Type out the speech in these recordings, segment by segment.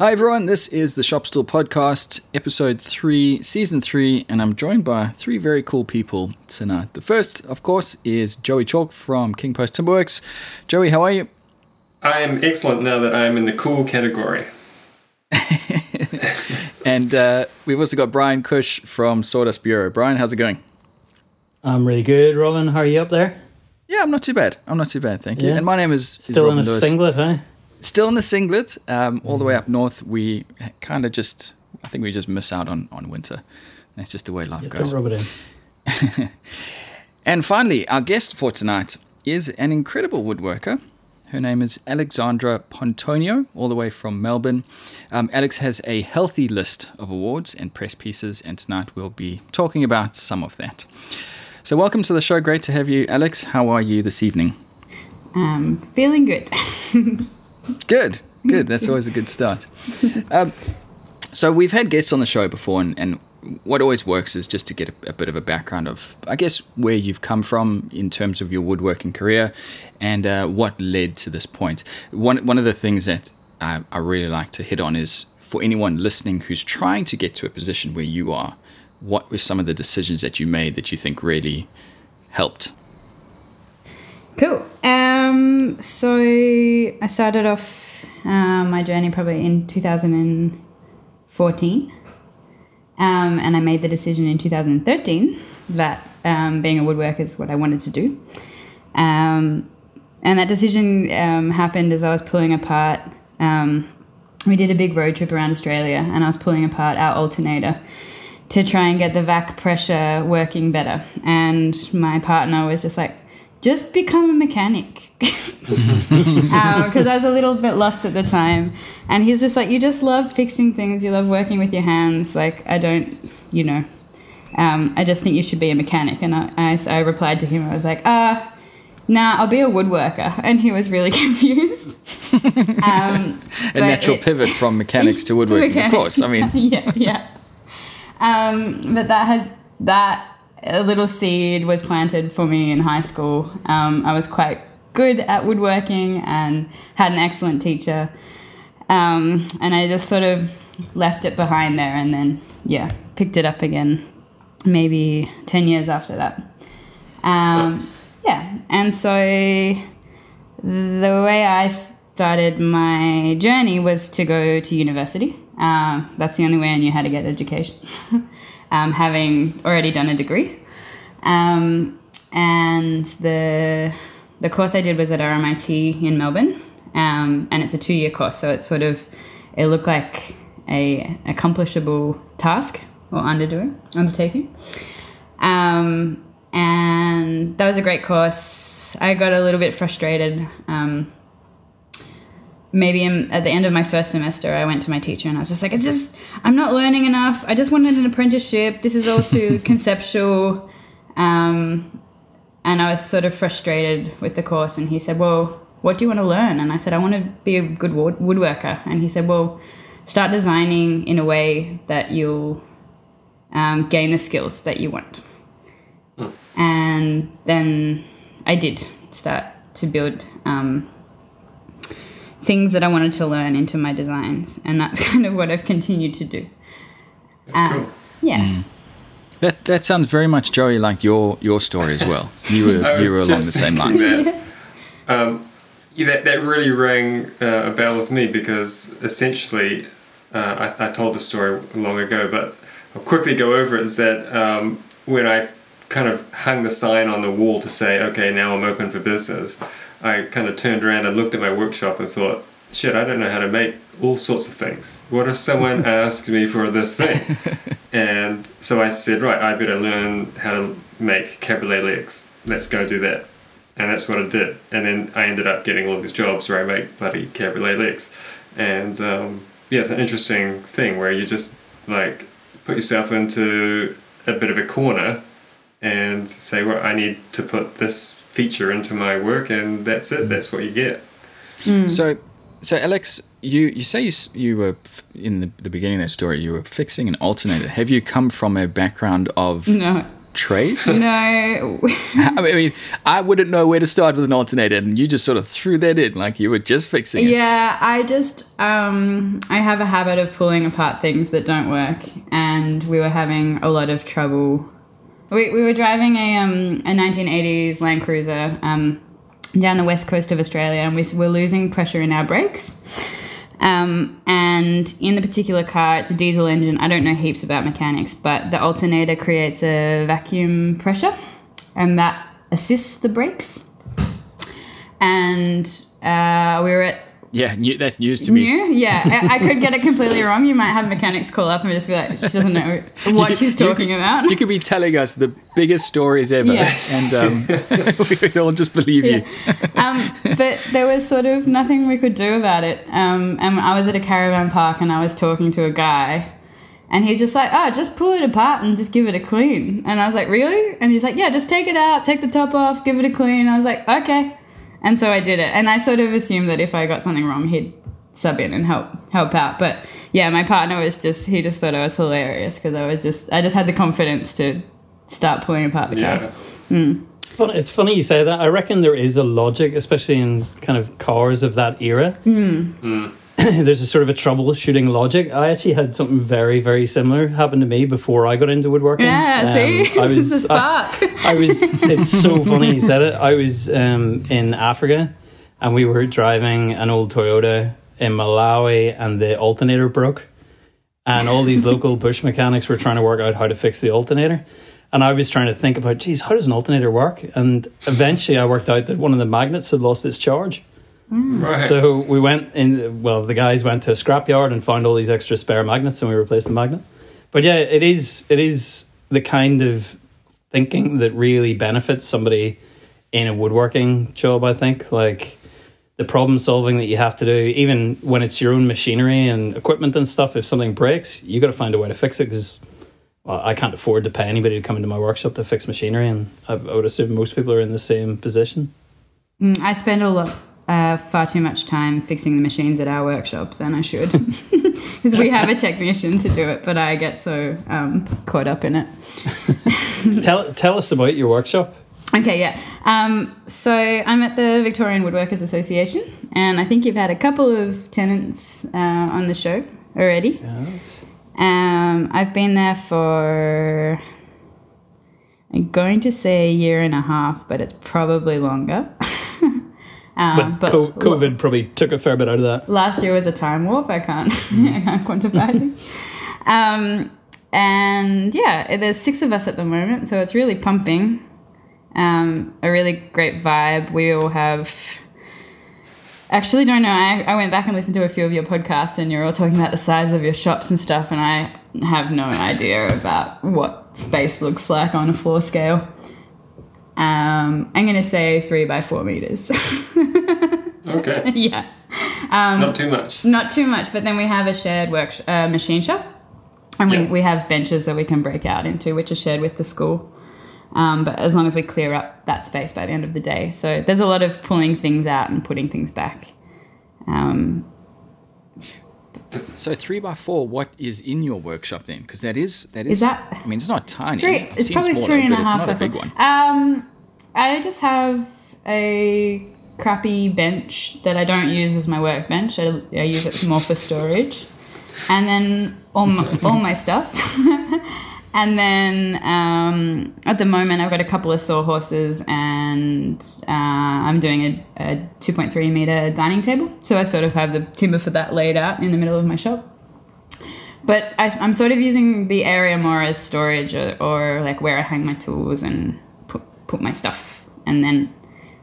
Hi everyone, this is the Shop Stool Podcast, episode 3, season 3, and I'm joined by three very cool people tonight. The first, of course, is Joey Chalk from King Post Timber Works. Joey, how are you? I am excellent now that I am in the cool category. And we've also got Bryan Cush from Sawdust Bureau. Bryan, how's it going? I'm really good, Robin. How are you up there? Yeah, I'm not too bad, thank you. Yeah. And my name is Robin Lewis. Singlet, eh? Still in the singlet, all the way up north. We kind of I think we just miss out on winter. That's just the way life goes. Don't rub it in. And finally, our guest for tonight is an incredible woodworker. Her name is Alexsandra Pontonio, all the way from Melbourne. Alex has a healthy list of awards and press pieces, and tonight we'll be talking about some of that. So welcome to the show. Great to have you, Alex. How are you this evening? Feeling good. Good. That's always a good start. So we've had guests on the show before, and what always works is just to get a bit of a background of, I guess, where you've come from in terms of your woodworking career and what led to this point. One of the things that I really like to hit on is for anyone listening who's trying to get to a position where you are, what were some of the decisions that you made that you think really helped? Cool. So I started off my journey probably in 2014, and I made the decision in 2013 that being a woodworker is what I wanted to do. And that decision happened as I was pulling apart. We did a big road trip around Australia, and I was pulling apart our alternator to try and get the vac pressure working better. And my partner was just like, just become a mechanic, because I was a little bit lost at the time. And he's just like, you just love fixing things. You love working with your hands. Like, I don't, I just think you should be a mechanic. And I replied to him. I was like, nah, I'll be a woodworker. And he was really confused. A natural pivot from mechanics to woodworking, mechanic, of course. I mean. Yeah. But a little seed was planted for me in high school. I was quite good at woodworking and had an excellent teacher. And I just sort of left it behind there and then, picked it up again maybe 10 years after that. And so the way I started my journey was to go to university. That's the only way I knew how to get education. Having already done a degree. And the course I did was at RMIT in Melbourne, and it's a 2-year course, so it's sort of, it looked like a accomplishable task or undertaking. And that was a great course. I got a little bit frustrated. Maybe at the end of my first semester, I went to my teacher and I was just like, I'm not learning enough. I just wanted an apprenticeship. This is all too conceptual. And I was sort of frustrated with the course. And he said, well, what do you want to learn? And I said, I want to be a good woodworker. And he said, well, start designing in a way that you'll gain the skills that you want. And then I did start to build things that I wanted to learn into my designs, and that's kind of what I've continued to do. That's cool. Yeah. Mm. That sounds very much, Joey, like your story as well. You were along the same line. That really rang a bell with me, because essentially I told the story long ago, but I'll quickly go over it, is that when I kind of hung the sign on the wall to say, okay, now I'm open for business, I kind of turned around and looked at my workshop and thought, shit, I don't know how to make all sorts of things. What if someone asked me for this thing? And so I said, right, I better learn how to make cabriolet legs. Let's go do that. And that's what I did. And then I ended up getting all these jobs where I make bloody cabriolet legs. And it's an interesting thing where you just like put yourself into a bit of a corner and say, well, I need to put this feature into my work, and that's it. That's what you get. Mm. So Alex, you say you were in the beginning of that story, you were fixing an alternator. Have you come from a background of trees? No. I mean, I wouldn't know where to start with an alternator, and you just sort of threw that in like you were just fixing it. Yeah, I just I have a habit of pulling apart things that don't work, and we were having a lot of trouble. We were driving a 1980s Land Cruiser down the west coast of Australia, and we were losing pressure in our brakes. And in the particular car, it's a diesel engine. I don't know heaps about mechanics, but the alternator creates a vacuum pressure, and that assists the brakes. And we were at... Yeah, that's news to me. New? Yeah, I could get it completely wrong. You might have mechanics call up and just be like, she doesn't know what she's talking about. You could be telling us the biggest stories ever, and we would all just believe you. But there was sort of nothing we could do about it. And I was at a caravan park and I was talking to a guy, and he's just like, oh, just pull it apart and just give it a clean. And I was like, really? And he's like, yeah, just take it out, take the top off, give it a clean. I was like, okay. And so I did it. And I sort of assumed that if I got something wrong, he'd sub in and help out. But yeah, my partner was he just thought I was hilarious because I just had the confidence to start pulling apart the car. Mm. It's funny you say that. I reckon there is a logic, especially in kind of cars of that era. Mm. Mm. There's a sort of a troubleshooting logic. I actually had something very, very similar happen to me before I got into woodworking. Yeah, see? It's a spark. It's so funny you said it. I was in Africa, and we were driving an old Toyota in Malawi, and the alternator broke. And all these local bush mechanics were trying to work out how to fix the alternator. And I was trying to think about, geez, how does an alternator work? And eventually I worked out that one of the magnets had lost its charge. Mm. Right. So we went in, the guys went to a scrapyard and found all these extra spare magnets, and we replaced the magnet. But yeah, it is the kind of thinking that really benefits somebody in a woodworking job, I think. Like the problem solving that you have to do, even when it's your own machinery and equipment and stuff, if something breaks, you got to find a way to fix it because I can't afford to pay anybody to come into my workshop to fix machinery. And I would assume most people are in the same position. I spend a lot. Far too much time fixing the machines at our workshop than I should, because we have a technician to do it, but I get so caught up in it. Tell us about your workshop. Okay, yeah. So I'm at the Victorian Woodworkers Association, and I think you've had a couple of tenants on the show already. Yeah. I've been there for, I'm going to say, a year and a half, but it's probably longer. But COVID probably took a fair bit out of that. Last year was a time warp. I can't quantify it. And yeah, there's six of us at the moment, so it's really pumping. A really great vibe. We all have... Actually, don't know. I went back and listened to a few of your podcasts, and you're all talking about the size of your shops and stuff, and I have no idea about what space looks like on a floor scale. I'm going to say 3 by 4 meters. Okay. Yeah. Not too much. Not too much. But then we have a shared machine shop, and we have benches that we can break out into, which are shared with the school. But as long as we clear up that space by the end of the day. So there's a lot of pulling things out and putting things back. So 3 by 4, what is in your workshop then? Because that is, I mean, it's not tiny. It's probably smaller, 3.5. It's not a big one. I just have a crappy bench that I don't use as my workbench. I use it more for storage, and then all my stuff. And then at the moment, I've got a couple of sawhorses, and I'm doing a 2.3 meter dining table. So I sort of have the timber for that laid out in the middle of my shop. But I'm sort of using the area more as storage, or like where I hang my tools and put my stuff. And then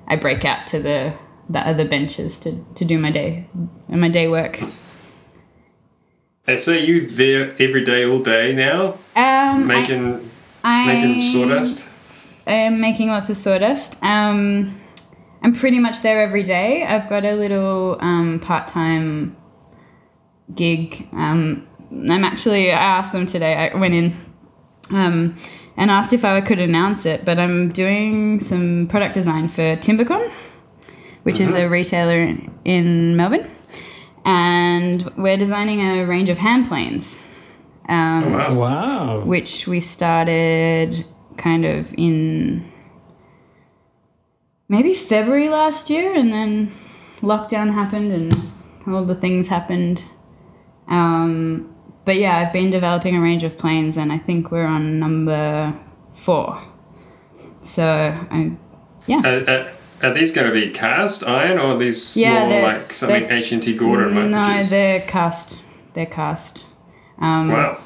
I break out to the other benches to do my day work. And so you there every day, all day now, making sawdust? I'm making lots of sawdust. I'm pretty much there every day. I've got a little part-time gig. I asked them today, I went in and asked if I could announce it, but I'm doing some product design for Timbercon, which is a retailer in Melbourne. And we're designing a range of hand planes, which we started kind of in maybe February last year, and then lockdown happened and all the things happened. But yeah, I've been developing a range of planes, and I think we're on number 4. So yeah. Are these going to be cast iron, or are these small, like something HNT Gordon might produce? No, they're cast. Wow.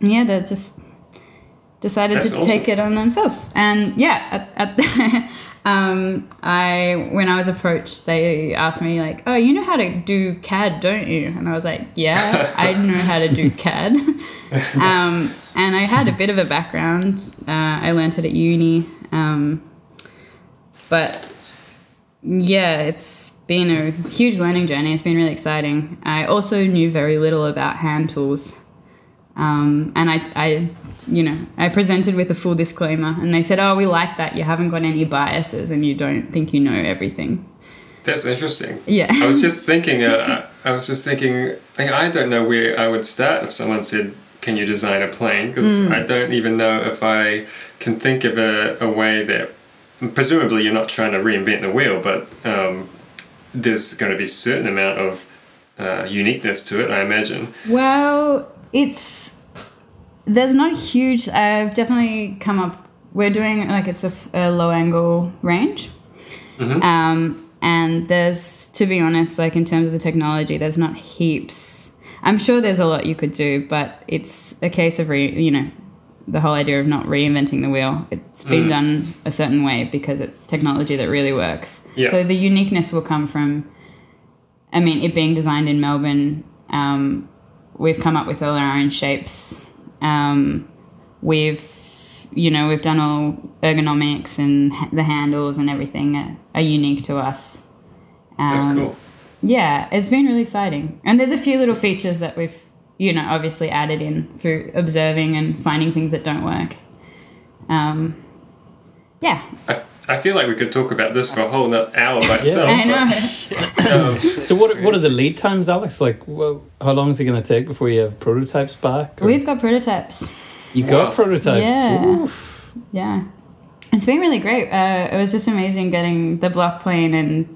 Yeah, they're just decided to take it on themselves. And yeah, at when I was approached, they asked me like, "Oh, you know how to do CAD, don't you?" And I was like, "Yeah, I know how to do CAD." And I had a bit of a background. I learnt it at uni, but yeah, it's been a huge learning journey. It's been really exciting. I also knew very little about hand tools, and I you know, I presented with a full disclaimer, and they said, "Oh, we like that. You haven't got any biases and you don't think you know everything." That's interesting. Yeah. I was just thinking, I don't know where I would start if someone said, "Can you design a plane?" Because I don't even know if I can think of a way that, presumably you're not trying to reinvent the wheel, but there's going to be a certain amount of uniqueness to it, I imagine. Well, there's not a huge... I've definitely come up... We're doing, like, it's a low-angle range. Mm-hmm. And there's, to be honest, like, in terms of the technology, there's not heaps. I'm sure there's a lot you could do, but it's a case of, the whole idea of not reinventing the wheel. It's been done a certain way because it's technology that really works. Yeah. So the uniqueness will come from, it being designed in Melbourne. We've come up with all our own shapes. We've done all ergonomics, and the handles and everything are unique to us. That's cool. Yeah, it's been really exciting. And there's a few little features that we've, obviously added in through observing and finding things that don't work. Yeah. I feel like we could talk about this for a whole hour by itself. I know. But, so what are the lead times, Alex? Like, how long is it going to take before you have prototypes back? Or? We've got prototypes. You got prototypes? Yeah. Oof. Yeah. It's been really great. It was just amazing getting the block plane and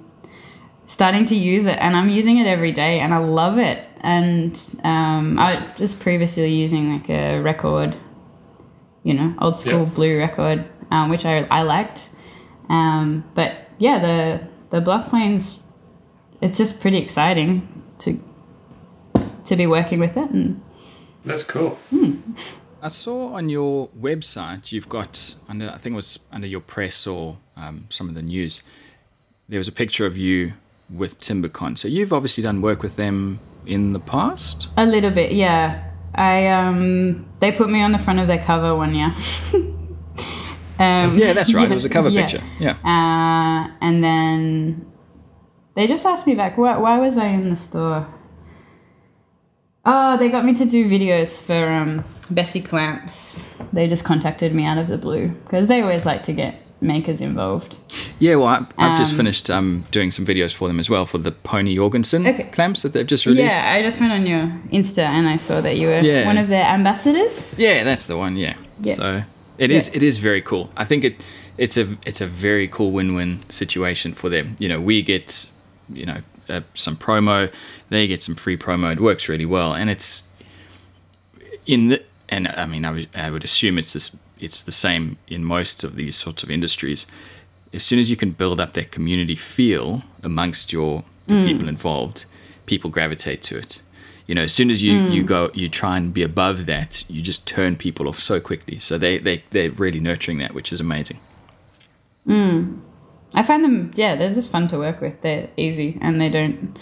starting to use it. And I'm using it every day, and I love it. And I was just previously using like a record, old school blue record, which I liked. But yeah, the block planes, it's just pretty exciting to be working with it. And that's cool. I saw on your website, you've got under, I think it was under your press or some of the news, there was a picture of you with Timbercon. So you've obviously done work with them in the past? A little bit, yeah. They put me on the front of their cover one year. Yeah, that's right. It was a cover picture. Yeah. And then they just asked me back, why was I in the store? Oh, they got me to do videos for Bessie Clamps. They just contacted me out of the blue because they always like to get makers involved. Yeah, well, I've just finished doing some videos for them as well for the Pony Jorgensen clamps that they've just released. Yeah, I just went on your Insta and I saw that you were one of their ambassadors. Yeah, that's the one, yeah. So... It is very cool. I think it's a very cool win-win situation for them. We get some promo, they get some free promo. It works really well, and it's I would assume it's the same in most of these sorts of industries. As soon as you can build up that community feel amongst your people involved, people gravitate to it. As soon as you try and be above that, you just turn people off so quickly. So they're really nurturing that, which is amazing. I find them, they're just fun to work with. They're easy, and they don't...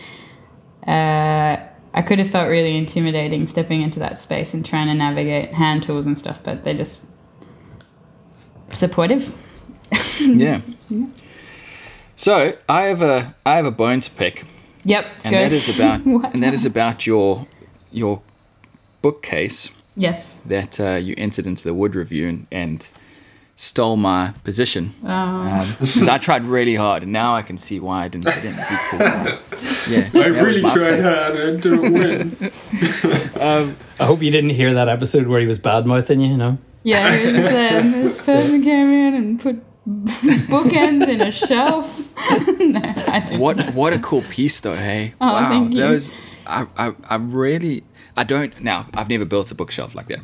I could have felt really intimidating stepping into that space and trying to navigate hand tools and stuff, but they're just supportive. Yeah. So I have a bone to pick. Yep. And that is about your bookcase. Yes. That you entered into the Wood Review and stole my position. Oh. Because I tried really hard, and now I can see why I didn't get in. I really tried hard and didn't win. I hope you didn't hear that episode where he was bad mouthing you. Yeah, this person came in and put bookends in a shelf. No, I didn't. What a cool piece though, hey! Oh, wow, thank you. Those I've never built a bookshelf like that.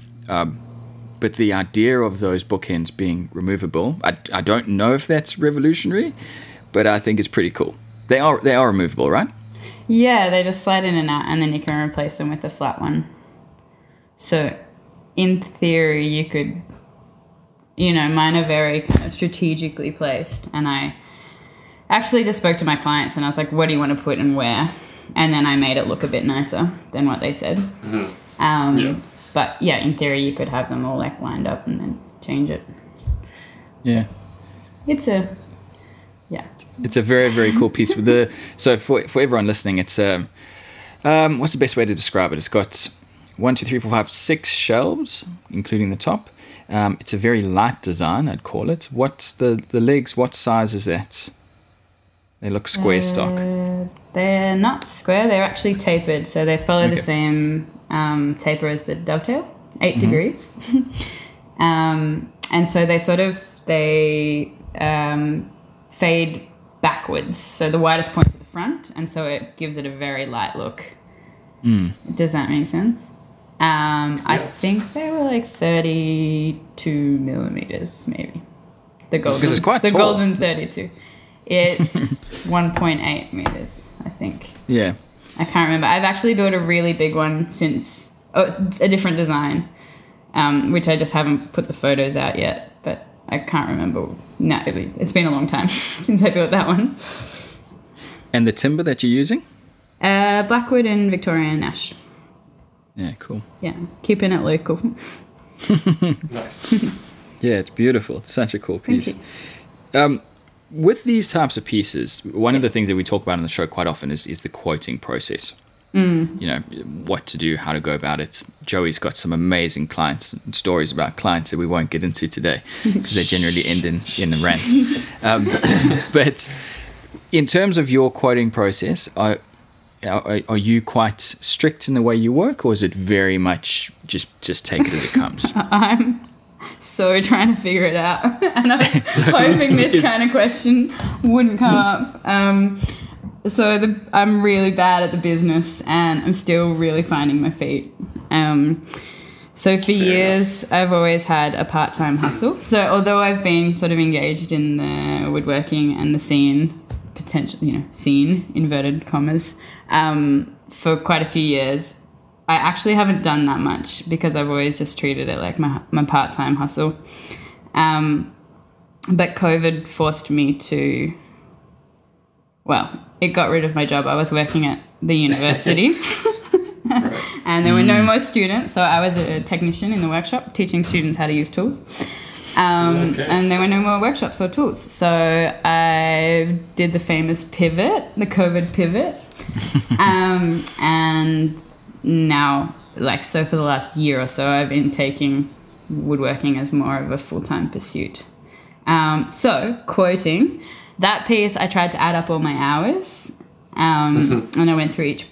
But the idea of those bookends being removable, I don't know if that's revolutionary, but I think it's pretty cool. They are removable, right? Yeah, they just slide in and out, and then you can replace them with a flat one. So, in theory, you could, mine are very kind of strategically placed. And I actually just spoke to my clients and I was like, what do you want to put and where? And then I made it look a bit nicer than what they said. Mm-hmm. Yeah. But, yeah, in theory, you could have them all, lined up and then change it. Yeah. It's a very, very cool piece. So for everyone listening, it's what's the best way to describe it? It's got 1, 2, 3, 4, 5, 6 shelves, including the top. It's a very light design, I'd call it. What's the legs? What size is that? They look square stock. They're not square. They're actually tapered. So they follow the same taper as the dovetail, 8 degrees. And so they fade backwards. So the widest point's at the front, and so it gives it a very light look. Mm. Does that make sense? Yeah. I think they were 32 millimeters, maybe. The golden, because it's quite tall. Golden 32. It's 1.8 meters, I think. Yeah. I can't remember. I've actually built a really big one since. Oh, it's a different design, which I just haven't put the photos out yet, but I can't remember. No, it's been a long time since I built that one. And the timber that you're using? Blackwood and Victorian ash. Yeah, cool. Yeah, keeping it local. Nice. Yeah, it's beautiful. It's such a cool piece. With these types of pieces, one of the things that we talk about on the show quite often is the quoting process. Mm. What to do, how to go about it. Joey's got some amazing clients and stories about clients that we won't get into today because they generally end in the rant. But in terms of your quoting process, are you quite strict in the way you work, or is it very much just take it as it comes? I'm so trying to figure it out, and I was hoping this kind of question wouldn't come up. I'm really bad at the business, and I'm still really finding my feet. So for years, I've always had a part-time hustle. So although I've been sort of engaged in the woodworking and the scene, scene, inverted commas, for quite a few years, I actually haven't done that much because I've always just treated it like my part-time hustle. But COVID forced me to... Well, it got rid of my job. I was working at the university and there were no more students. So I was a technician in the workshop teaching students how to use tools. And there were no more workshops or tools. So I did the famous pivot, the COVID pivot. And now, so for the last year or so, I've been taking woodworking as more of a full-time pursuit. So quoting... That piece, I tried to add up all my hours, and I went through each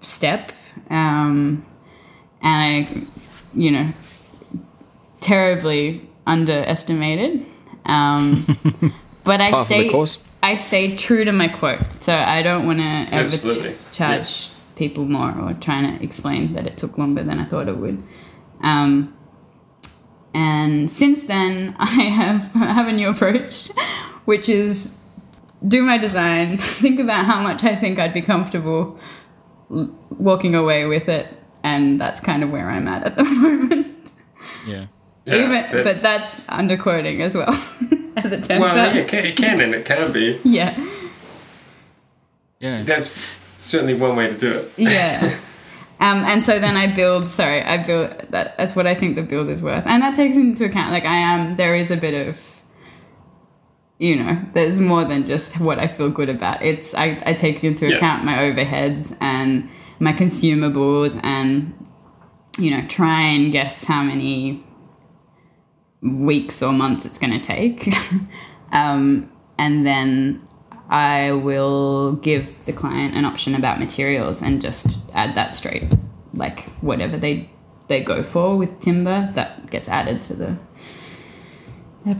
step, and I, terribly underestimated, but I stayed true to my quote, so I don't want to ever charge people more or trying to explain that it took longer than I thought it would. And since then, I have a new approach, which is do my design, think about how much I think I'd be comfortable walking away with it, and that's kind of where I'm at the moment. Yeah. But that's underquoting as well, as it turns out. Well, it can be. Yeah. Yeah. That's certainly one way to do it. Yeah. And so then I build that's what I think the build is worth. And that takes into account, there is a bit of, there's more than just what I feel good about. It's, I take into account my overheads and my consumables and, try and guess how many weeks or months it's going to take. And then I will give the client an option about materials and just add that straight, whatever they they go for with timber, that gets added to their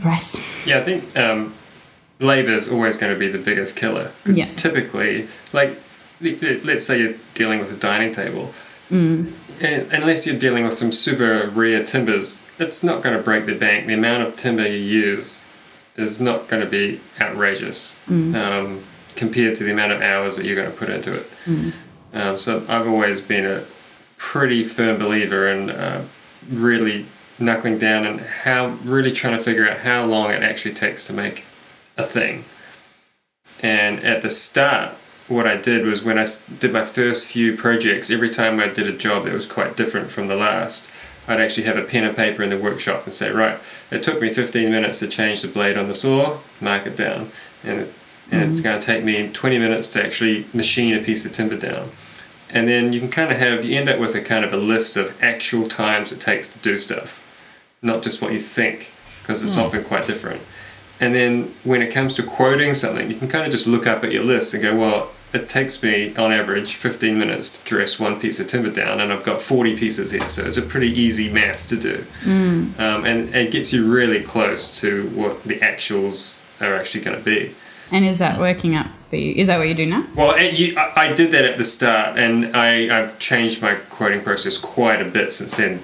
price. Yeah, I think labour is always going to be the biggest killer, because typically, like, let's say you're dealing with a dining table. Mm. Unless you're dealing with some super rare timbers, it's not going to break the bank. The amount of timber you use is not going to be outrageous compared to the amount of hours that you're going to put into it. Mm. So I've always been a pretty firm believer in really knuckling down and really trying to figure out how long it actually takes to make a thing. And at the start, what I did was, when I did my first few projects, every time I did a job that was quite different from the last, I'd actually have a pen and paper in the workshop and say, right, it took me 15 minutes to change the blade on the saw, mark it down. And it's going to take me 20 minutes to actually machine a piece of timber down. And then you can kind of you end up with a kind of a list of actual times it takes to do stuff, not just what you think, because it's often quite different. And then when it comes to quoting something, you can kind of just look up at your list and go, well, it takes me, on average, 15 minutes to dress one piece of timber down, and I've got 40 pieces here, so it's a pretty easy math to do. Mm. And it gets you really close to what the actuals are actually going to be. And is that working out for you? Is that what you do now? Well, I did that at the start, and I've changed my quoting process quite a bit since then.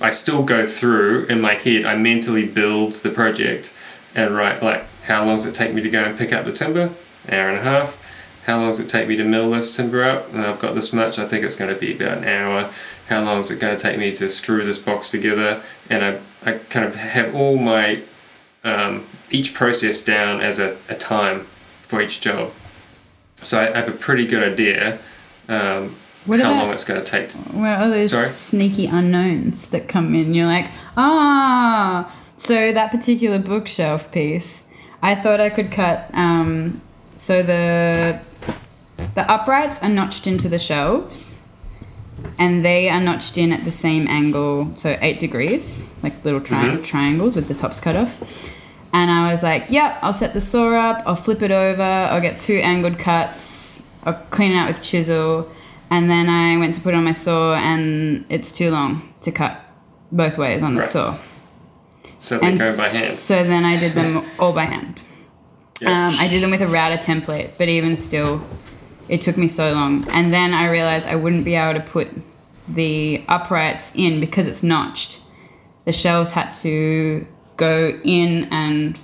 I still go through, in my head, I mentally build the project and write, like, how long does it take me to go and pick up the timber? An hour and a half. How long does it take me to mill this timber up? And I've got this much. I think it's going to be about an hour. How long is it going to take me to screw this box together? And I kind of have all my each process down as a time for each job. So I have a pretty good idea how long it's going to take. Where are those sneaky unknowns that come in? You're like, so that particular bookshelf piece, I thought I could cut. So the uprights are notched into the shelves, and they are notched in at the same angle, so 8 degrees, like little triangles with the tops cut off. And I was like, yep, I'll set the saw up, I'll flip it over, I'll get 2 angled cuts, I'll clean it out with chisel, and then I went to put it on my saw, and it's too long to cut both ways on the saw. So they go by hand. So then I did them all by hand. Yep. I did them with a router template, but even still, it took me so long. And then I realised I wouldn't be able to put the uprights in because it's notched. The shelves had to go in and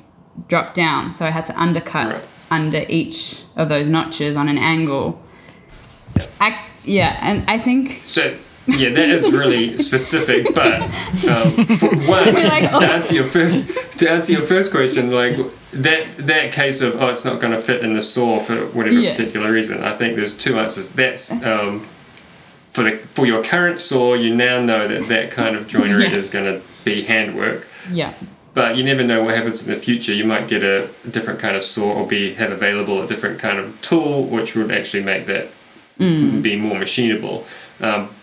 drop down, so I had to undercut under each of those notches on an angle. Yeah, that is really specific, but for one, to answer your first question, like that case of, it's not going to fit in the saw for whatever particular reason, I think there's 2 answers. That's for your current saw, you now know that kind of joinery is going to be handwork. Yeah. But you never know what happens in the future. You might get a different kind of saw or have available a different kind of tool, which would actually make that be more machinable.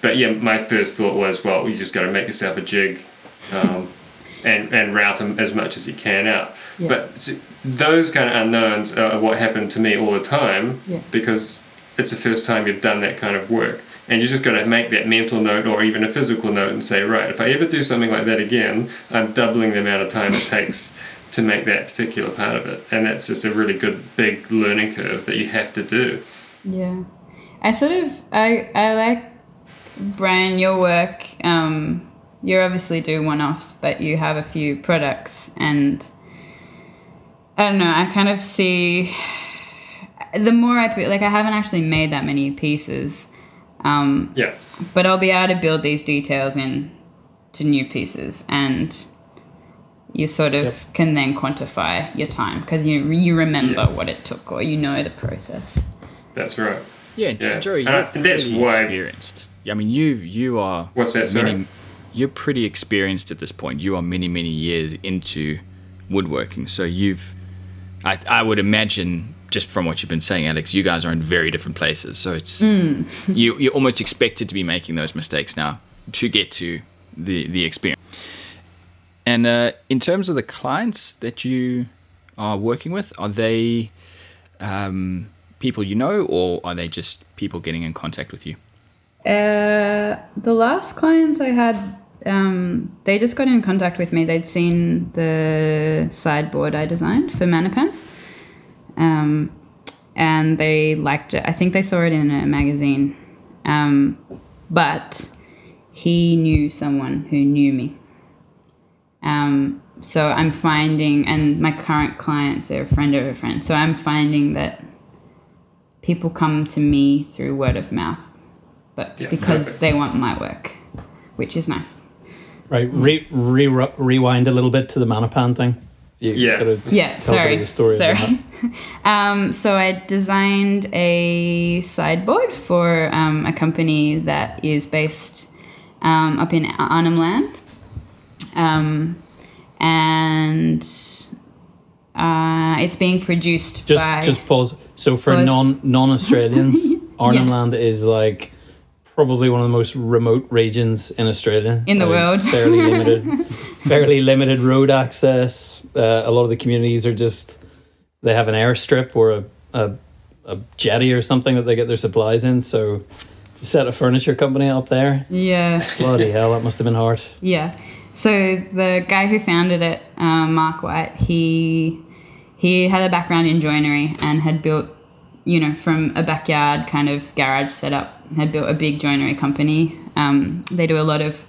But yeah, my first thought was, well, you just got to make yourself a jig and route them as much as you can out. Yeah. But those kind of unknowns are what happened to me all the time because it's the first time you've done that kind of work. And you just got to make that mental note or even a physical note and say, right, if I ever do something like that again, I'm doubling the amount of time it takes to make that particular part of it. And that's just a really good big learning curve that you have to do. Yeah. I like, Bryan, your work. You obviously do one-offs, but you have a few products, and I don't know, I kind of see, the more I put, like, I haven't actually made that many pieces. But I'll be able to build these details in to new pieces, and you sort of can then quantify your time because you remember what it took, or you know the process. That's right. Yeah, yeah. Joey, that's why experienced. I mean, you are. What's that? Sorry, you're pretty experienced at this point. You are many years into woodworking, so I would imagine, just from what you've been saying, Alex, you guys are in very different places. So it's you're almost expected to be making those mistakes now to get to the experience. And in terms of the clients that you are working with, are they people you know, or are they just people getting in contact with you? The last clients I had, they just got in contact with me. They'd seen the sideboard I designed for Manapan. And they liked it. I think they saw it in a magazine. But he knew someone who knew me. So I'm finding, and my current clients, they're a friend of a friend. So I'm finding that people come to me through word of mouth, but because they want my work, which is nice. Right. Rewind a little bit to the Manapan thing. Sorry. So I designed a sideboard for a company that is based up in Arnhem Land. And it's being produced by... Just pause. So for non-Australians, Arnhem Land is like probably one of the most remote regions in Australia. In the world. Fairly limited. Fairly limited road access. A lot of the communities are just... They have an airstrip or a jetty or something that they get their supplies in. So to set a furniture company up there... Yeah. Bloody hell, that must have been hard. Yeah. So the guy who founded it, Mark White, he had a background in joinery and had built, from a backyard kind of garage setup, had built a big joinery company. They do a lot of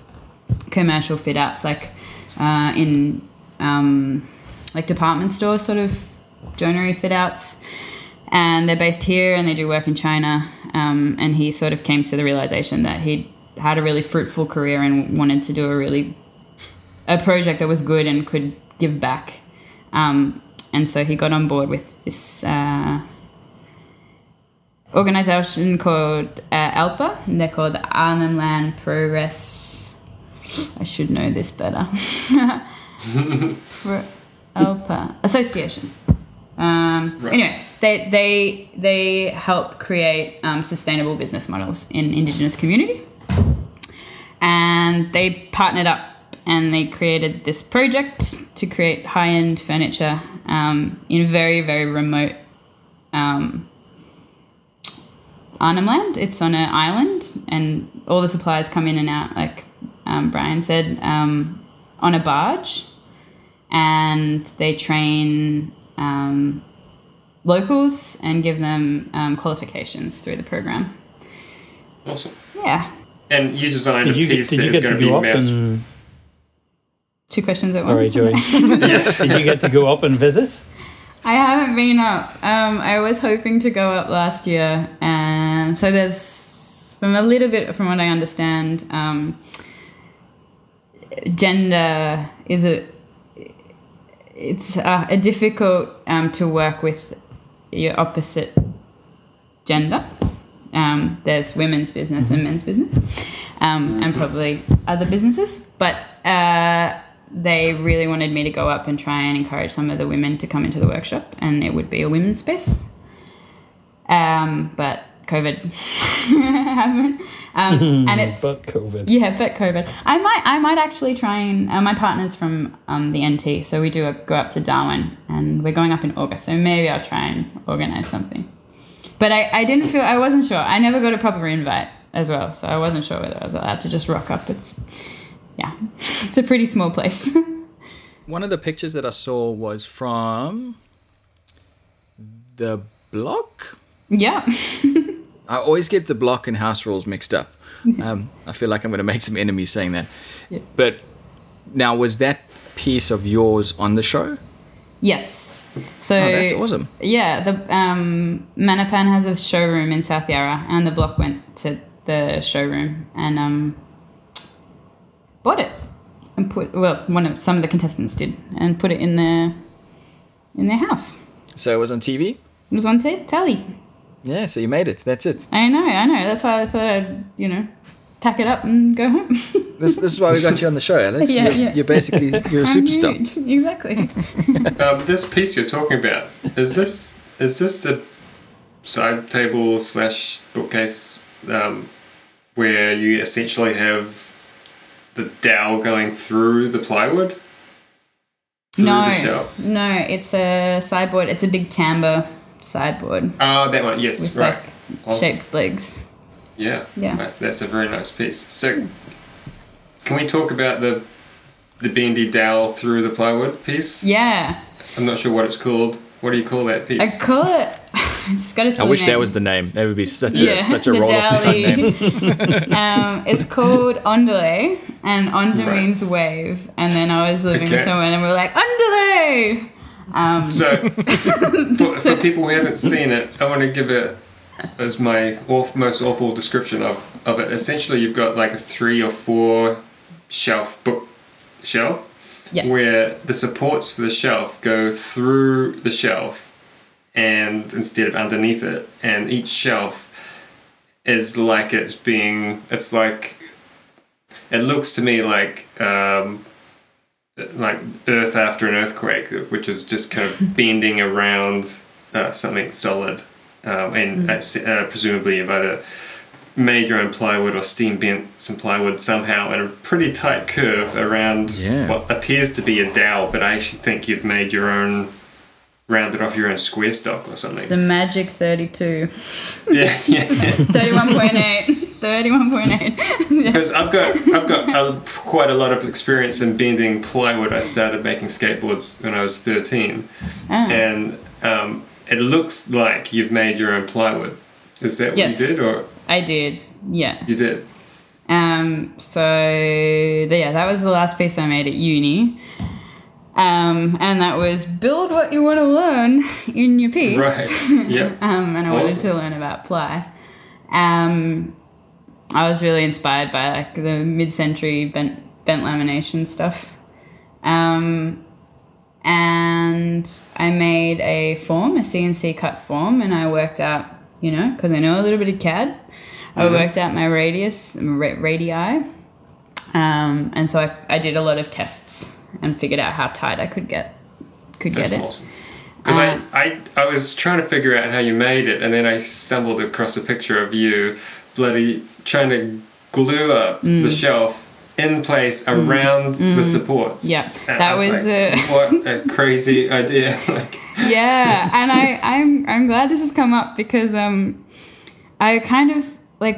commercial fit outs, like in like department store sort of joinery fit outs. And they're based here and they do work in China. And he sort of came to the realization that he'd had a really fruitful career and wanted to do a project that was good and could give back. And so he got on board with this organisation called ALPA, and they're called the Arnhem Land Progress. I should know this better. ALPA Association. Right. Anyway, they help create sustainable business models in Indigenous community, and they partnered up. And they created this project to create high-end furniture in very, very remote Arnhem Land. It's on an island, and all the supplies come in and out, like Brian said, on a barge. And they train locals and give them qualifications through the program. Awesome. Yeah. And you designed a piece that is going to be mass... Two questions at once. All right, Joey. Yes. Did you get to go up and visit? I haven't been up. I was hoping to go up last year. And so from what I understand, gender is a difficult to work with your opposite gender. There's women's business and men's business and probably other businesses. But... they really wanted me to go up and try and encourage some of the women to come into the workshop, and it would be a women's space. But COVID happened. And it's but COVID. Yeah, but COVID. I might actually try and my partner's from the NT, so we do go up to Darwin, and we're going up in August. So maybe I'll try and organize something. But I wasn't sure. I never got a proper invite as well, so I wasn't sure whether I was allowed to just rock up. Yeah, it's a pretty small place. One of the pictures that I saw was from The Block. Yeah. I always get The Block and House Rules mixed up. I feel like I'm going to make some enemies saying that. Yeah. But now, was that piece of yours on the show? Yes. So that's awesome. Yeah, the Manapan has a showroom in South Yarra, and The Block went to the showroom and... bought it and some of the contestants did, and put it in their house. So it was on TV? It was on telly. Yeah, so you made it. That's it. I know. That's why I thought I'd, pack it up and go home. This is why we got you on the show, Alex. Yeah, you're basically, you're a superstar. Exactly. This piece you're talking about, is this the side table / bookcase where you essentially have the dowel going through the plywood? The shelf? No, it's a sideboard. It's a big timber sideboard. Oh, that one, yes, right. Awesome. Shaped legs. Yeah. That's a very nice piece. So can we talk about the bendy dowel through the plywood piece? Yeah. I'm not sure what it's called. What do you call that piece? I call it... It's got a silly name. I wish that was the name. That would be such a roll off the tongue name. It's called Ondale, and Onda means wave. And then I was living with someone and we were like, Ondale! For people who haven't seen it, I want to give it as my most awful description of it. Essentially, you've got like a 3 or 4 book shelf. Yeah. Where the supports for the shelf go through the shelf and instead of underneath it, and each shelf is like it looks to me like earth after an earthquake, which is just kind of bending around something solid, and presumably you've either made your own plywood or steam bent some plywood somehow in a pretty tight curve around what appears to be a dowel, but I actually think you've made your own, rounded off your own square stock or something. It's the magic 32. Yeah. 31.8. Because I've got quite a lot of experience in bending plywood. I started making skateboards when I was 13, and it looks like you've made your own plywood. Is that what you did, or? I did, yeah. You did? That was the last piece I made at uni. And that was build what you want to learn in your piece. Right, yeah. And I wanted to learn about ply. I was really inspired by like the mid-century bent lamination stuff. And I made a form, a CNC cut form, and I worked out, because I know a little bit of CAD, I worked out my radii, and so I did a lot of tests and figured out how tight I could get it. That's awesome. Because I was trying to figure out how you made it, and then I stumbled across a picture of you bloody trying to glue up the shelf in place around the supports. Yeah, and that what a crazy idea. Yeah, and I'm glad this has come up because I kind of we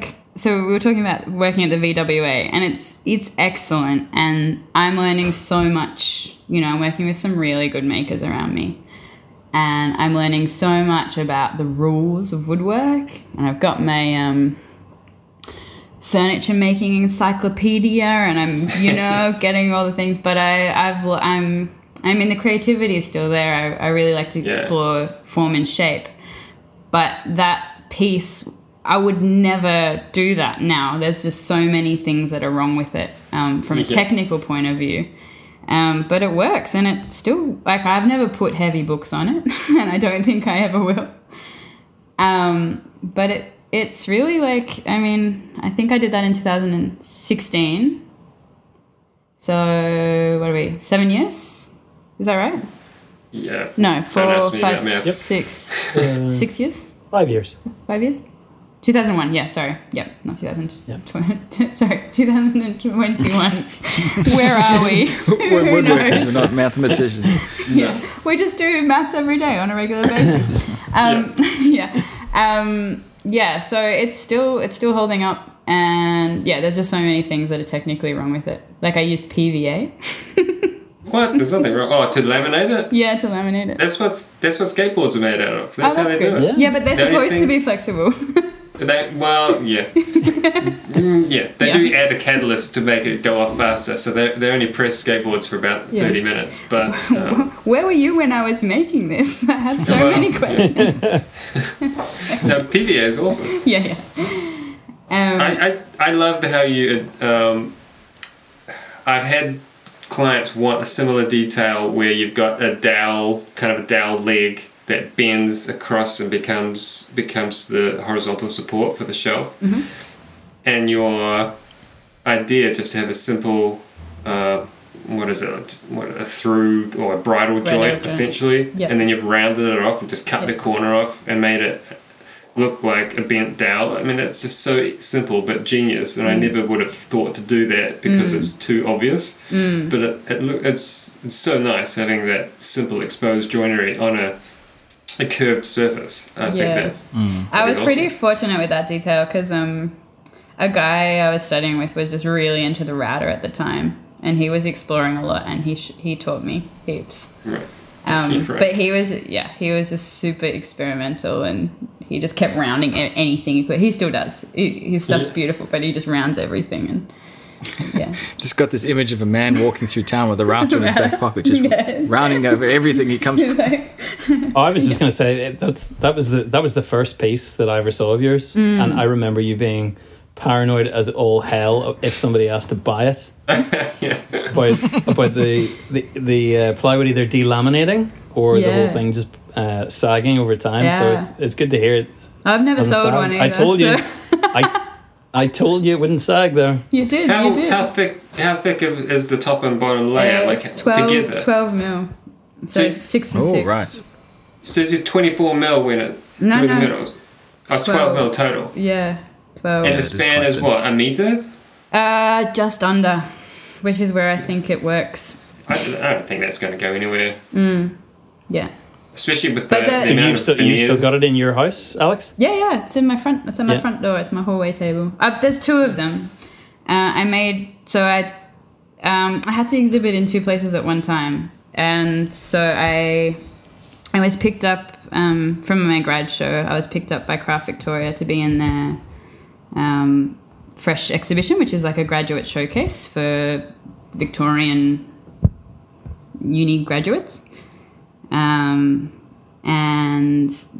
were talking about working at the VWA, and it's excellent, and I'm learning so much. I'm working with some really good makers around me, and I'm learning so much about the rules of woodwork, and I've got my furniture making encyclopedia, and I'm getting all the things, but I mean, the creativity is still there. I really like to explore form and shape. But that piece, I would never do that now. There's just so many things that are wrong with it from a technical point of view. But it works, and it's still... I've never put heavy books on it, and I don't think I ever will. But it's really I think I did that in 2016. So, 7 years? Is that right? Yeah. No, 6 years? 5 years. 5 years? 2001, yeah, sorry. Yeah, not 2020. Yeah. Sorry, 2021. Where are we? We're woodworkers, we're not mathematicians. Yeah. We just do maths every day on a regular basis. So it's still holding up. And, there's just so many things that are technically wrong with it. I use PVA. What? There's nothing wrong. Oh, to laminate it? Yeah, to laminate it. That's what skateboards are made out of. That's how they do it. Yeah, but they're supposed to be flexible. They do add a catalyst to make it go off faster, so they only press skateboards for about 30 minutes. But where were you when I was making this? I have so many questions. No, PVA is awesome. Yeah. I love how you... I've had... clients want a similar detail where you've got a dowel, kind of a dowel leg that bends across and becomes the horizontal support for the shelf. Mm-hmm. And your idea just to have a simple, a through or a bridle joint essentially, and then you've rounded it off and just cut the corner off and made it look like a bent dowel. I mean, that's just so simple but genius, and I never would have thought to do that because it's too obvious. But it's so nice having that simple exposed joinery on a curved surface. I think that's I was pretty fortunate with that detail because a guy I was studying with was just really into the router at the time, and he was exploring a lot, and he taught me heaps. Right. But he was just super experimental, and he just kept rounding anything. He still does. His stuff's beautiful, but he just rounds everything. And yeah. Just got this image of a man walking through town with a router in his back pocket, just rounding over everything he comes to. I was just going to say that was the first piece that I ever saw of yours, and I remember you being paranoid as all hell if somebody asked to buy it. About the plywood either delaminating or the whole thing just sagging over time. Yeah. So it's good to hear it. I've never sold one either. I told you it wouldn't sag though. You did. How thick is the top and bottom layer? It's 12, together? 12 mil. So 6 and 6. Oh, right. So is it 24 mil when it? No, no. Middles? Oh, it's 12 mil total. Yeah, 12. And the span is what, a meter? Just under, which is where I think it works. I don't think that's going to go anywhere. Yeah. Especially with the amount of veneers. You still got it in your house, Alex? Yeah. It's in my front. It's in my front door. It's my hallway table. There's two of them. I had to exhibit in two places at one time, and so I was picked up from my grad show. I was picked up by Craft Victoria to be in their Fresh exhibition, which is like a graduate showcase for Victorian uni graduates. And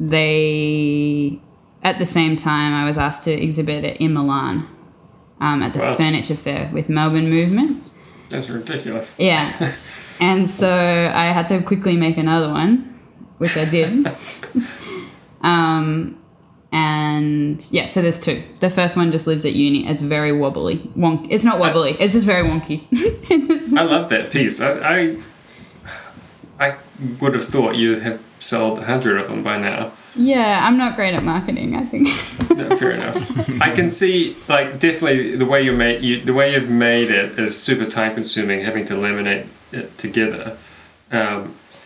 they, at the same time, I was asked to exhibit it in Milan at the furniture fair with Melbourne Movement. That's ridiculous. Yeah. And so I had to quickly make another one, which I did. And so there's two. The first one just lives at uni. It's very wobbly. It's not wobbly. It's just very wonky. I love that piece. I would have thought you'd have sold 100 of them by now. Yeah, I'm not great at marketing, I think. No, fair enough. I can see, definitely the way you've made it is super time consuming, having to laminate it together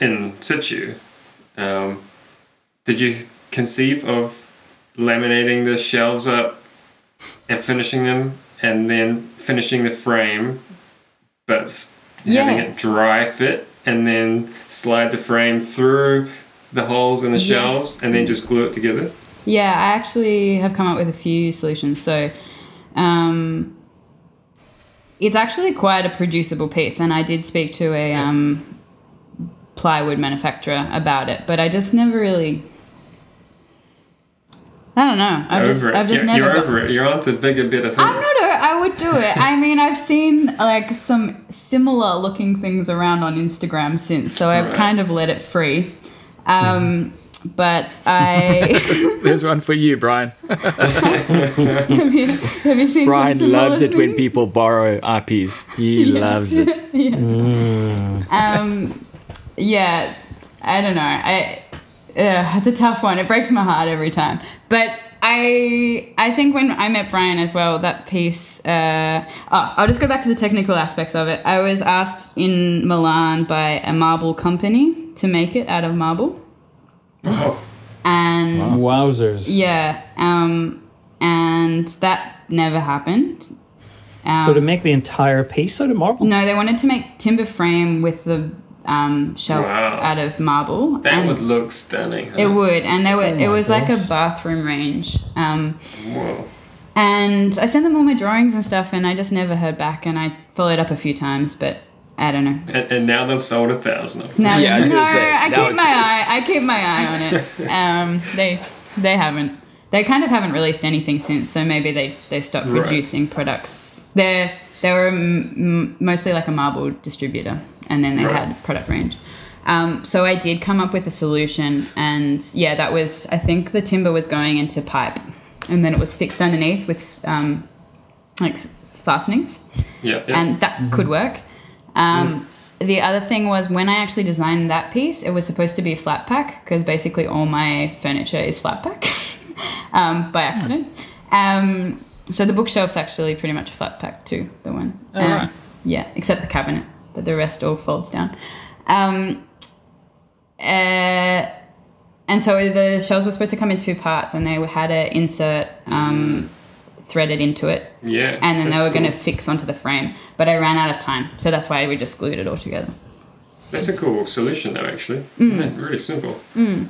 in situ. Did you conceive of laminating the shelves up and finishing them, and then finishing the frame, but having it dry fit, and then slide the frame through the holes in the shelves and then just glue it together? Yeah, I actually have come up with a few solutions. So it's actually quite a producible piece, and I did speak to a plywood manufacturer about it, but I just never really... I don't know. I've just never gotten over it. You're onto bigger, better things. I would do it. I mean, I've seen some similar looking things around on Instagram since, so I've kind of let it free. But I... There's one for you, Bryan. have you seen Bryan loves it when people borrow RPs. He loves it. I don't know. It's a tough one. It breaks my heart every time. But I think when I met Bryan as well, that piece... I'll just go back to the technical aspects of it. I was asked in Milan by a marble company to make it out of marble. Oh. And... Wow. Wowzers. Yeah. And that never happened. So to make the entire piece out of marble? No, they wanted to make timber frame with the... shelf out of marble. That would look stunning. Huh? It would, and it was like a bathroom range. Whoa. And I sent them all my drawings and stuff, and I just never heard back. And I followed up a few times, but I don't know. And now they've sold 1,000 of them. I keep my eye on it. They haven't. They kind of haven't released anything since, so maybe they stopped producing products. They were mostly like a marble distributor, and then they had product range. So I did come up with a solution, and that was, I think the timber was going into pipe, and then it was fixed underneath with fastenings. Yeah. And that could work. The other thing was, when I actually designed that piece, it was supposed to be a flat pack, because basically all my furniture is flat pack by accident. So the bookshelf's actually pretty much a flat pack too, the one. Right. Yeah, except the cabinet. But the rest all folds down. And so the shelves were supposed to come in two parts, and they had an insert threaded into it. Yeah. And then they were going to fix onto the frame. But I ran out of time. So that's why we just glued it all together. That's a cool solution, though, actually. Mm. Really simple. Mm.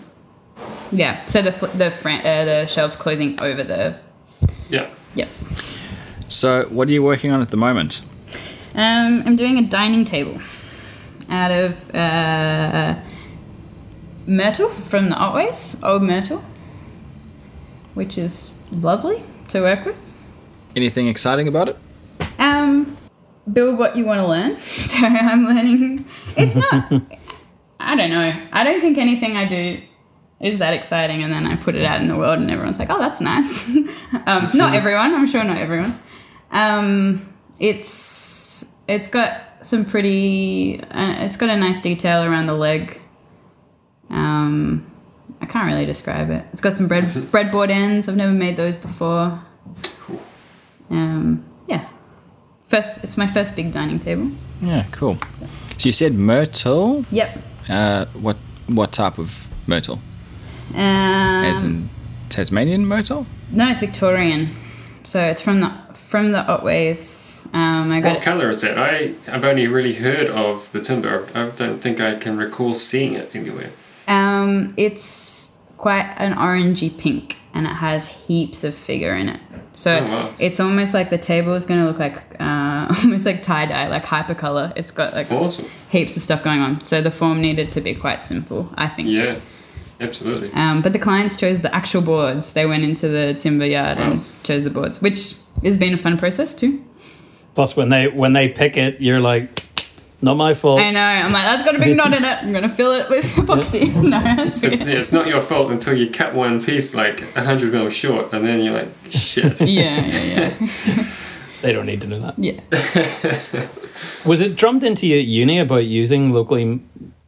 Yeah. So the shelves closing over the... Yeah. Yep. So what are you working on at the moment? I'm doing a dining table out of myrtle from the Otways, old myrtle, which is lovely to work with. Anything exciting about it? Build what you want to learn. So I'm learning. It's not, I don't know. I don't think anything I do is that exciting, and then I put it out in the world and everyone's like, oh, that's nice. Not everyone, I'm sure not everyone. It's got some pretty, it's got a nice detail around the leg. I can't really describe it. It's got some breadboard ends. I've never made those before. Cool. Yeah. It's my first big dining table. Yeah, cool. So you said myrtle? Yep. What type of myrtle? As in Tasmanian myrtle? No, it's Victorian. So it's from the Otways. What colour is that? I've only really heard of the timber. I don't think I can recall seeing it anywhere. It's quite an orangey pink, and it has heaps of figure in it. So It's almost like the table is going to look like almost like tie-dye, like hypercolour. It's got like heaps of stuff going on. So the form needed to be quite simple, I think. Yeah, absolutely. But the clients chose the actual boards. They went into the timber yard and chose the boards, which has been a fun process too. Plus, when they pick it, you're like, not my fault. I know. I'm like, that's got a big knot in it. I'm going to fill it with epoxy. No, it's not your fault until you cut one piece like 100 mil short, and then you're like, shit. Yeah. They don't need to know that. Yeah. Was it drummed into you at uni about using locally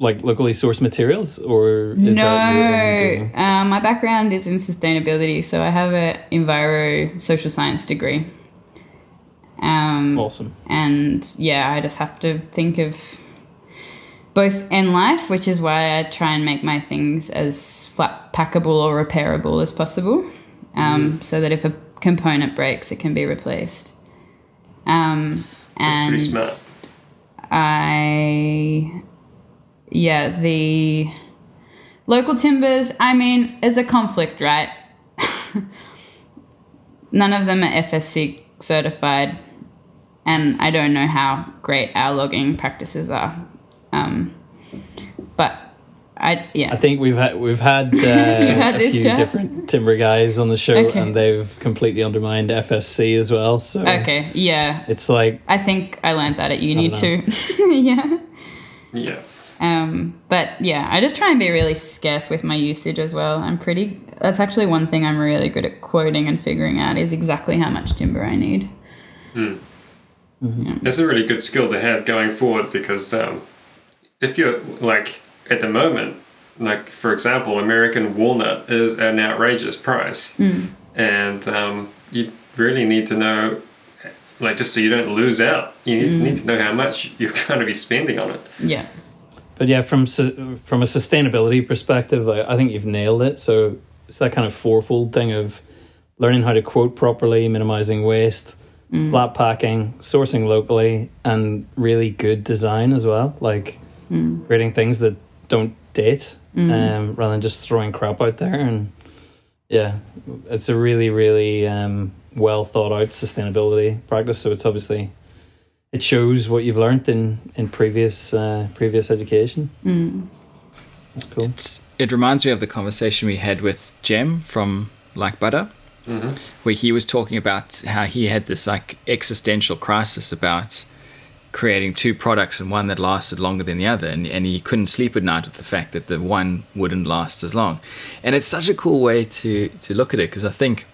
sourced materials, or is that no? My background is in sustainability, so I have an enviro social science degree. Awesome. And yeah, I just have to think of both end life, which is why I try and make my things as flat packable or repairable as possible, so that if a component breaks, it can be replaced. That's pretty smart. The local timbers, I mean, is a conflict, right? None of them are FSC certified. And I don't know how great our logging practices are, but I think we've had a few different timber guys on the show, and they've completely undermined FSC as well. So okay, yeah, it's like I think I learned that at uni too. Yeah. But yeah, I just try and be really scarce with my usage as well. That's actually one thing I'm really good at quoting and figuring out is exactly how much timber I need. Mm. Mm-hmm. That's a really good skill to have going forward, because if you're like at the moment, like for example, American walnut is an outrageous price, and you really need to know, like, just so you don't lose out, you need to know how much you're going to be spending on it. Yeah. But yeah, from a sustainability perspective, I think you've nailed it. So it's that kind of fourfold thing of learning how to quote properly, minimizing waste, flat packing, sourcing locally, and really good design as well, like creating things that don't date, rather than just throwing crap out there. And yeah, it's a really, really well thought out sustainability practice. So it's obviously, it shows what you've learned in previous education. That's cool. It reminds me of the conversation we had with Jem from Like Butter, where he was talking about how he had this like existential crisis about creating two products, and one that lasted longer than the other, and he couldn't sleep at night with the fact that the one wouldn't last as long. And it's such a cool way to look at it, because I think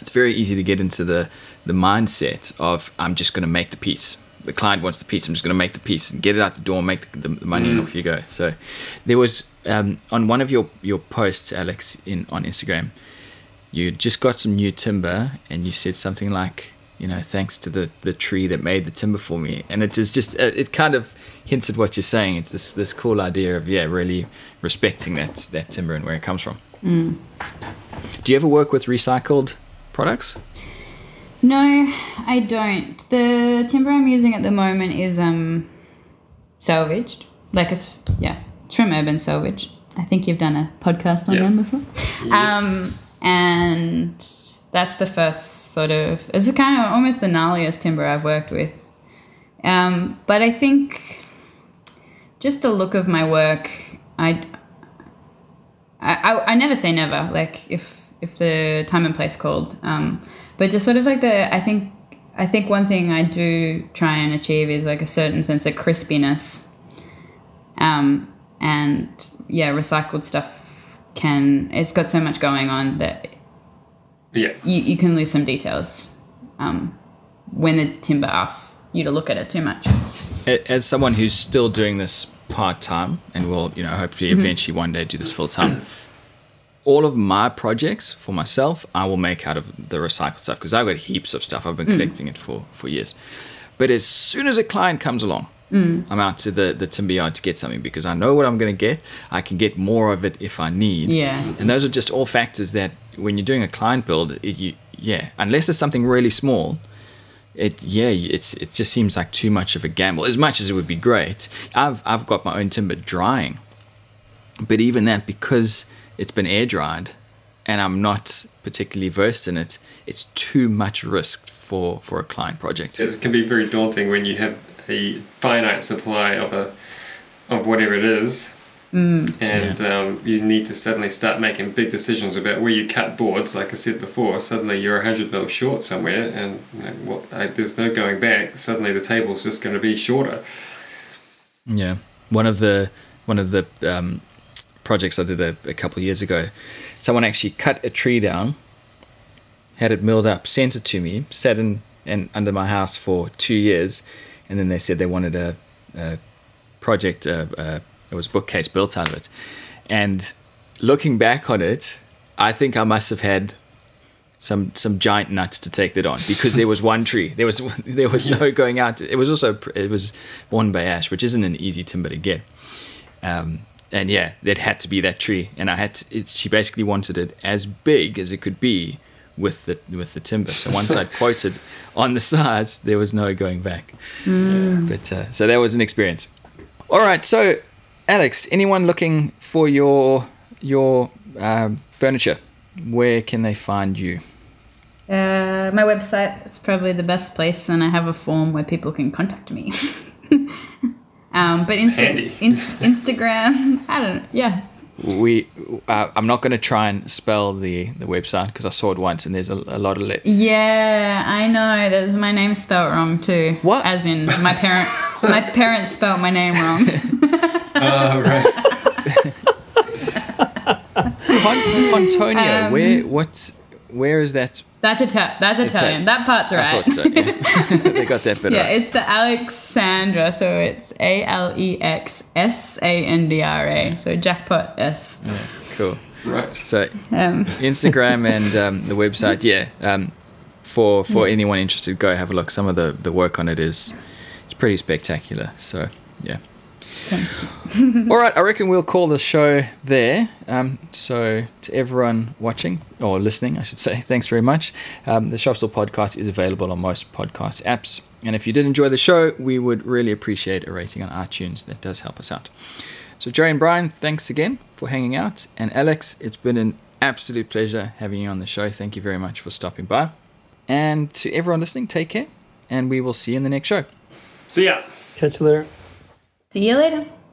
it's very easy to get into the mindset of I'm just going to make the piece. The client wants the piece. I'm just going to make the piece and get it out the door, make the money, and off you go. So there was on one of your posts, Alex, on Instagram, you just got some new timber, and you said something like, you know, thanks to the tree that made the timber for me. And it is just it kind of hints at what you're saying. It's this cool idea of really respecting that timber and where it comes from. Do you ever work with recycled products? No, I don't. The timber I'm using at the moment is salvaged. Like it's from Urban Salvage. I think you've done a podcast on them before. Yeah. And that's the first sort of, it's kind of almost the gnarliest timber I've worked with. But I think just the look of my work, I never say never, like if the time and place called, but just sort of like I think one thing I do try and achieve is like a certain sense of crispiness, and recycled stuff it's got so much going on that you can lose some details when the timber asks you to look at it too much. As someone who's still doing this part-time and will, hopefully eventually one day do this full-time, all of my projects for myself, I will make out of the recycled stuff because I've got heaps of stuff. I've been collecting it for years. But as soon as a client comes along, I'm out to the timber yard to get something because I know what I'm going to get. I can get more of it if I need. Yeah. And those are just all factors that when you're doing a client build, unless it's something really small, it just seems like too much of a gamble. As much as it would be great, I've got my own timber drying, but even that, because it's been air dried, and I'm not particularly versed in it, it's too much risk for a client project. It can be very daunting when you have a finite supply of whatever it is, and you need to suddenly start making big decisions about where you cut boards. Like I said before, suddenly you're 100 mil short somewhere, and there's no going back. Suddenly the table's just going to be shorter. Yeah, one of the projects I did a couple of years ago, someone actually cut a tree down, had it milled up, sent it to me, sat in and under my house for 2 years, and then they said they wanted a project. It was a bookcase built out of it. And looking back on it, I think I must have had some giant nuts to take that on, because there was one tree. There was no going out. It was borne by ash, which isn't an easy timber to get. And it had to be that tree. And I had to, she basically wanted it as big as it could be with the timber. So once I'd quoted on the size, there was no going back. Mm. But so that was an experience. All right, so Alex, anyone looking for your furniture, where can they find you? My website is probably the best place, and I have a form where people can contact me. But Instagram, I don't know. Yeah. I'm not going to try and spell the website because I saw it once and there's a lot of letters. Yeah, I know. That's my name spelled wrong too. What? As in my parents spelled my name wrong. Oh, right. Pontonio, where is that? That's Italian. That part's right. I thought so, yeah. They got that bit right. Yeah, it's the Alexsandra, so it's Alexsandra, so jackpot S. Yeah, cool. Right. So Instagram and the website, for anyone interested, go have a look. Some of the work on it is pretty spectacular, so yeah. Thank you. All right, I reckon we'll call the show there. So to everyone watching or listening, I should say, thanks very much. The Shop Stool Podcast is available on most podcast apps. And if you did enjoy the show, we would really appreciate a rating on iTunes. That does help us out. So Joey and Bryan, thanks again for hanging out. And Alex, it's been an absolute pleasure having you on the show. Thank you very much for stopping by. And to everyone listening, take care. And we will see you in the next show. See ya. Catch you later. See you later.